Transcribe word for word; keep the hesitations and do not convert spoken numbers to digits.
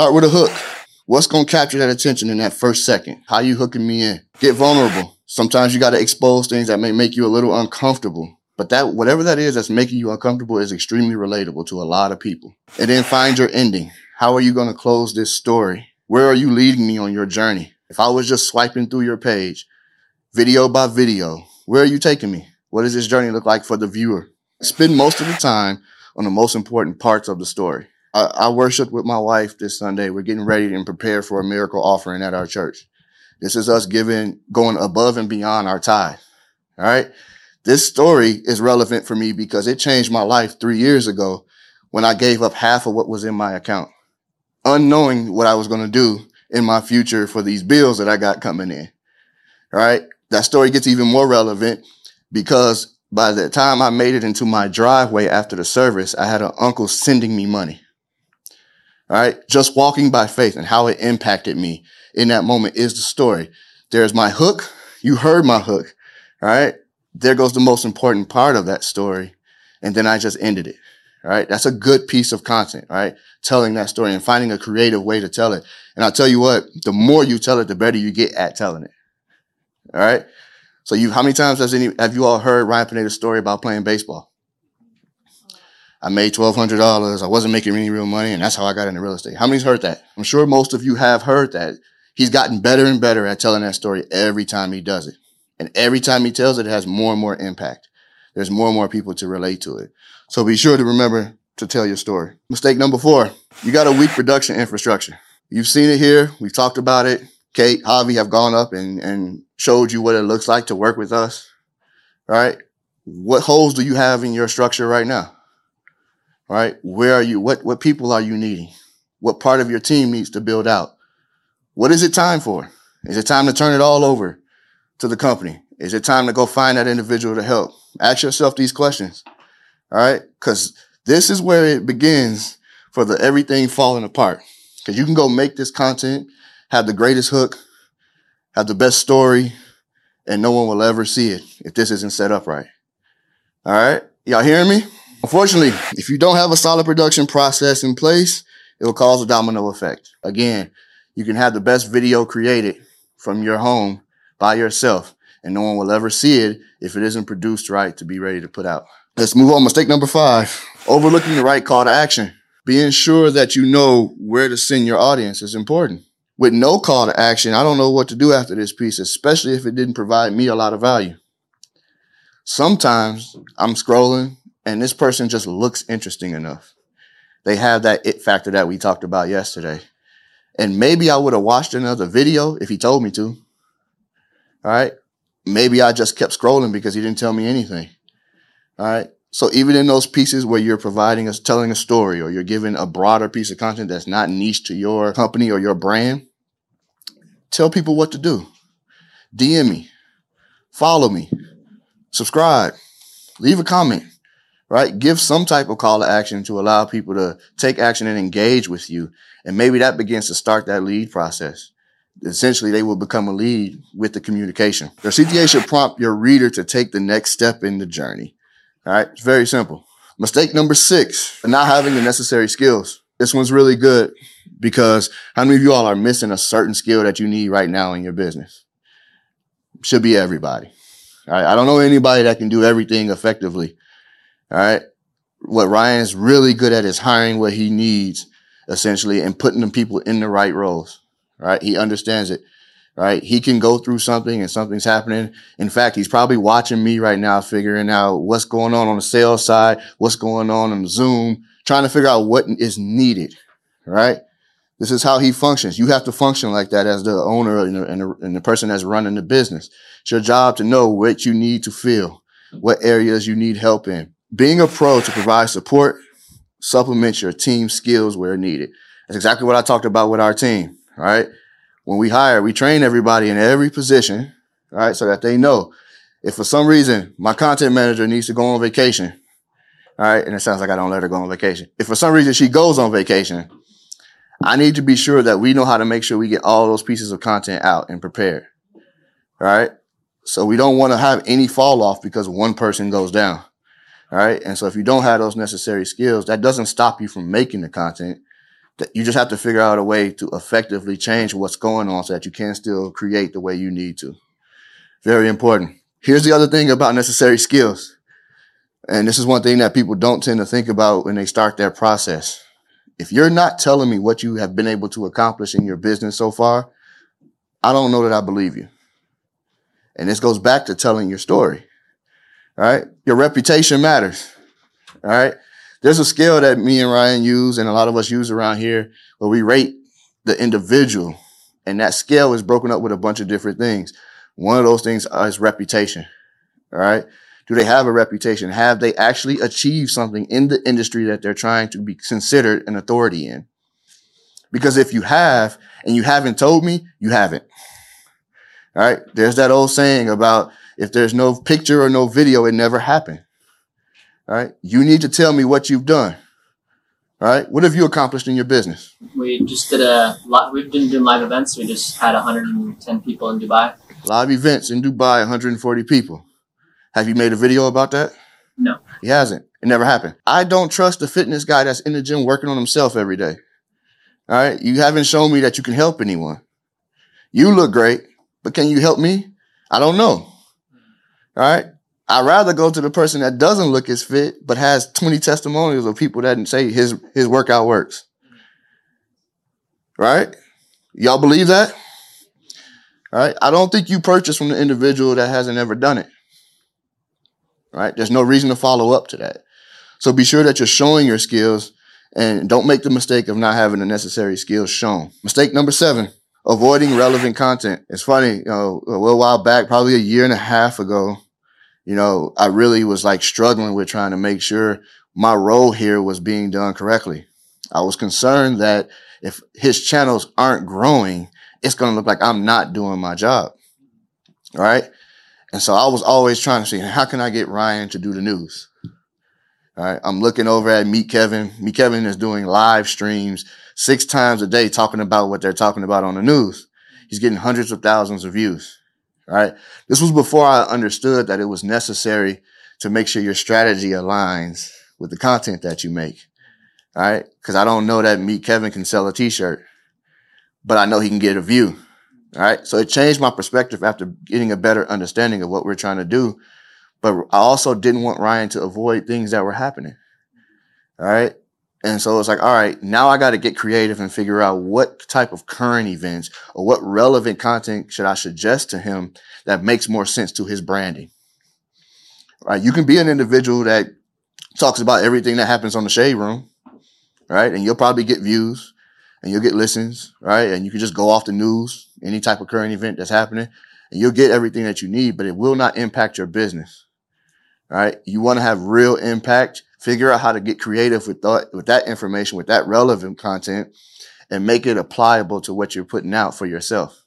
Start with a hook. What's going to capture that attention in that first second? How you hooking me in? Get vulnerable. Sometimes you got to expose things that may make you a little uncomfortable. But that, whatever that is that's making you uncomfortable is extremely relatable to a lot of people. And then find your ending. How are you going to close this story? Where are you leading me on your journey? If I was just swiping through your page, video by video, where are you taking me? What does this journey look like for the viewer? Spend most of the time on the most important parts of the story. I, I worshiped with my wife this Sunday. We're getting ready and prepared for a miracle offering at our church. This is us giving, going above and beyond our tithe. All right. This story is relevant for me because it changed my life three years ago when I gave up half of what was in my account, unknowing what I was going to do in my future for these bills that I got coming in. All right. That story gets even more relevant because by the time I made it into my driveway after the service, I had an uncle sending me money. All right. Just walking by faith and how it impacted me in that moment is the story. There's my hook. You heard my hook. All right. There goes the most important part of that story. And then I just ended it. All right. That's a good piece of content. All right. Telling that story and finding a creative way to tell it. And I'll tell you what, the more you tell it, the better you get at telling it. All right. So you, how many times has any, have you all heard Ryan Pineda's story about playing baseball? I made twelve hundred dollars. I wasn't making any real money. And that's how I got into real estate. How many's heard that? I'm sure most of you have heard that. He's gotten better and better at telling that story every time he does it. And every time he tells it, it has more and more impact. There's more and more people to relate to it. So be sure to remember to tell your story. Mistake number four, you got a weak production infrastructure. You've seen it here. We've talked about it. Kate, Javi have gone up and, and showed you what it looks like to work with us, right? What holes do you have in your structure right now, right? Where are you? What, what people are you needing? What part of your team needs to build out? What is it time for? Is it time to turn it all over to the company? Is it time to go find that individual to help? Ask yourself these questions, all right? Because this is where it begins for the everything falling apart. Because you can go make this content, have the greatest hook, have the best story, and no one will ever see it if this isn't set up right. All right? Y'all hearing me? Unfortunately, if you don't have a solid production process in place, it will cause a domino effect. Again, you can have the best video created from your home by yourself, and no one will ever see it if it isn't produced right to be ready to put out. Let's move on. Mistake number five, overlooking the right call to action. Being sure that you know where to send your audience is important. With no call to action, I don't know what to do after this piece, especially if it didn't provide me a lot of value. Sometimes I'm scrolling and this person just looks interesting enough. They have that it factor that we talked about yesterday. And maybe I would have watched another video if he told me to. All right. Maybe I just kept scrolling because he didn't tell me anything. All right. So even in those pieces where you're providing us, telling a story, or you're giving a broader piece of content that's not niche to your company or your brand, tell people what to do. D M me, follow me, subscribe, leave a comment, right? Give some type of call to action to allow people to take action and engage with you. And maybe that begins to start that lead process. Essentially, they will become a lead with the communication. Your C T A should prompt your reader to take the next step in the journey. All right. It's very simple. Mistake number six, not having the necessary skills. This one's really good because how many of you all are missing a certain skill that you need right now in your business? Should be everybody. All right. I don't know anybody that can do everything effectively. All right. What Ryan is really good at is hiring what he needs, essentially, and putting the people in the right roles. All right. He understands it. Right. He can go through something and something's happening. In fact, he's probably watching me right now, figuring out what's going on on the sales side, what's going on on Zoom, trying to figure out what is needed. Right. This is how he functions. You have to function like that as the owner and the, and the, and the person that's running the business. It's your job to know what you need to fill, what areas you need help in. Being a pro to provide support, supplement your team skills where needed. That's exactly what I talked about with our team. Right. When we hire, we train everybody in every position, all right, so that they know. If for some reason my content manager needs to go on vacation, all right, and it sounds like I don't let her go on vacation. If for some reason she goes on vacation, I need to be sure that we know how to make sure we get all those pieces of content out and prepared, all right? So we don't want to have any fall off because one person goes down, all right? And so if you don't have those necessary skills, that doesn't stop you from making the content, that you just have to figure out a way to effectively change what's going on so that you can still create the way you need to. Very important. Here's the other thing about necessary skills. And this is one thing that people don't tend to think about when they start their process. If you're not telling me what you have been able to accomplish in your business so far, I don't know that I believe you. And this goes back to telling your story. All right. Your reputation matters. All right. There's a scale that me and Ryan use and a lot of us use around here where we rate the individual. And that scale is broken up with a bunch of different things. One of those things is reputation. All right. Do they have a reputation? Have they actually achieved something in the industry that they're trying to be considered an authority in? Because if you have and you haven't told me, you haven't. All right. There's that old saying about if there's no picture or no video, it never happened. All right. You need to tell me what you've done. All right. What have you accomplished in your business? We just did a lot. We didn't do live events. We just had one hundred ten people in Dubai. Live events in Dubai, one hundred forty people. Have you made a video about that? No. He hasn't. It never happened. I don't trust the fitness guy that's in the gym working on himself every day. All right. You haven't shown me that you can help anyone. You look great, but can you help me? I don't know. All right. I'd rather go to the person that doesn't look as fit, but has twenty testimonials of people that say his, his workout works. Right. Y'all believe that? All right. I don't think you purchase from the individual that hasn't ever done it. Right? There's no reason to follow up to that. So be sure that you're showing your skills and don't make the mistake of not having the necessary skills shown. Mistake number seven, avoiding relevant content. It's funny, you know, a little while back, probably a year and a half ago, you know, I really was like struggling with trying to make sure my role here was being done correctly. I was concerned that if his channels aren't growing, it's going to look like I'm not doing my job. All right. And so I was always trying to see, how can I get Ryan to do the news? All right. I'm looking over at Meet Kevin. Meet Kevin is doing live streams six times a day talking about what they're talking about on the news. He's getting hundreds of thousands of views. All right. This was before I understood that it was necessary to make sure your strategy aligns with the content that you make. All right. Because I don't know that Meet Kevin can sell a t-shirt, but I know he can get a view. All right. So it changed my perspective after getting a better understanding of what we're trying to do. But I also didn't want Ryan to avoid things that were happening. All right. And so it's like, all right, now I got to get creative and figure out what type of current events or what relevant content should I suggest to him that makes more sense to his branding. All right. You can be an individual that talks about everything that happens on the Shade Room. All right. And you'll probably get views and you'll get listens. Right. And you can just go off the news, any type of current event that's happening, and you'll get everything that you need, but it will not impact your business. All right. You want to have real impact. Figure out how to get creative with that, with that information, with that relevant content, and make it applicable to what you're putting out for yourself.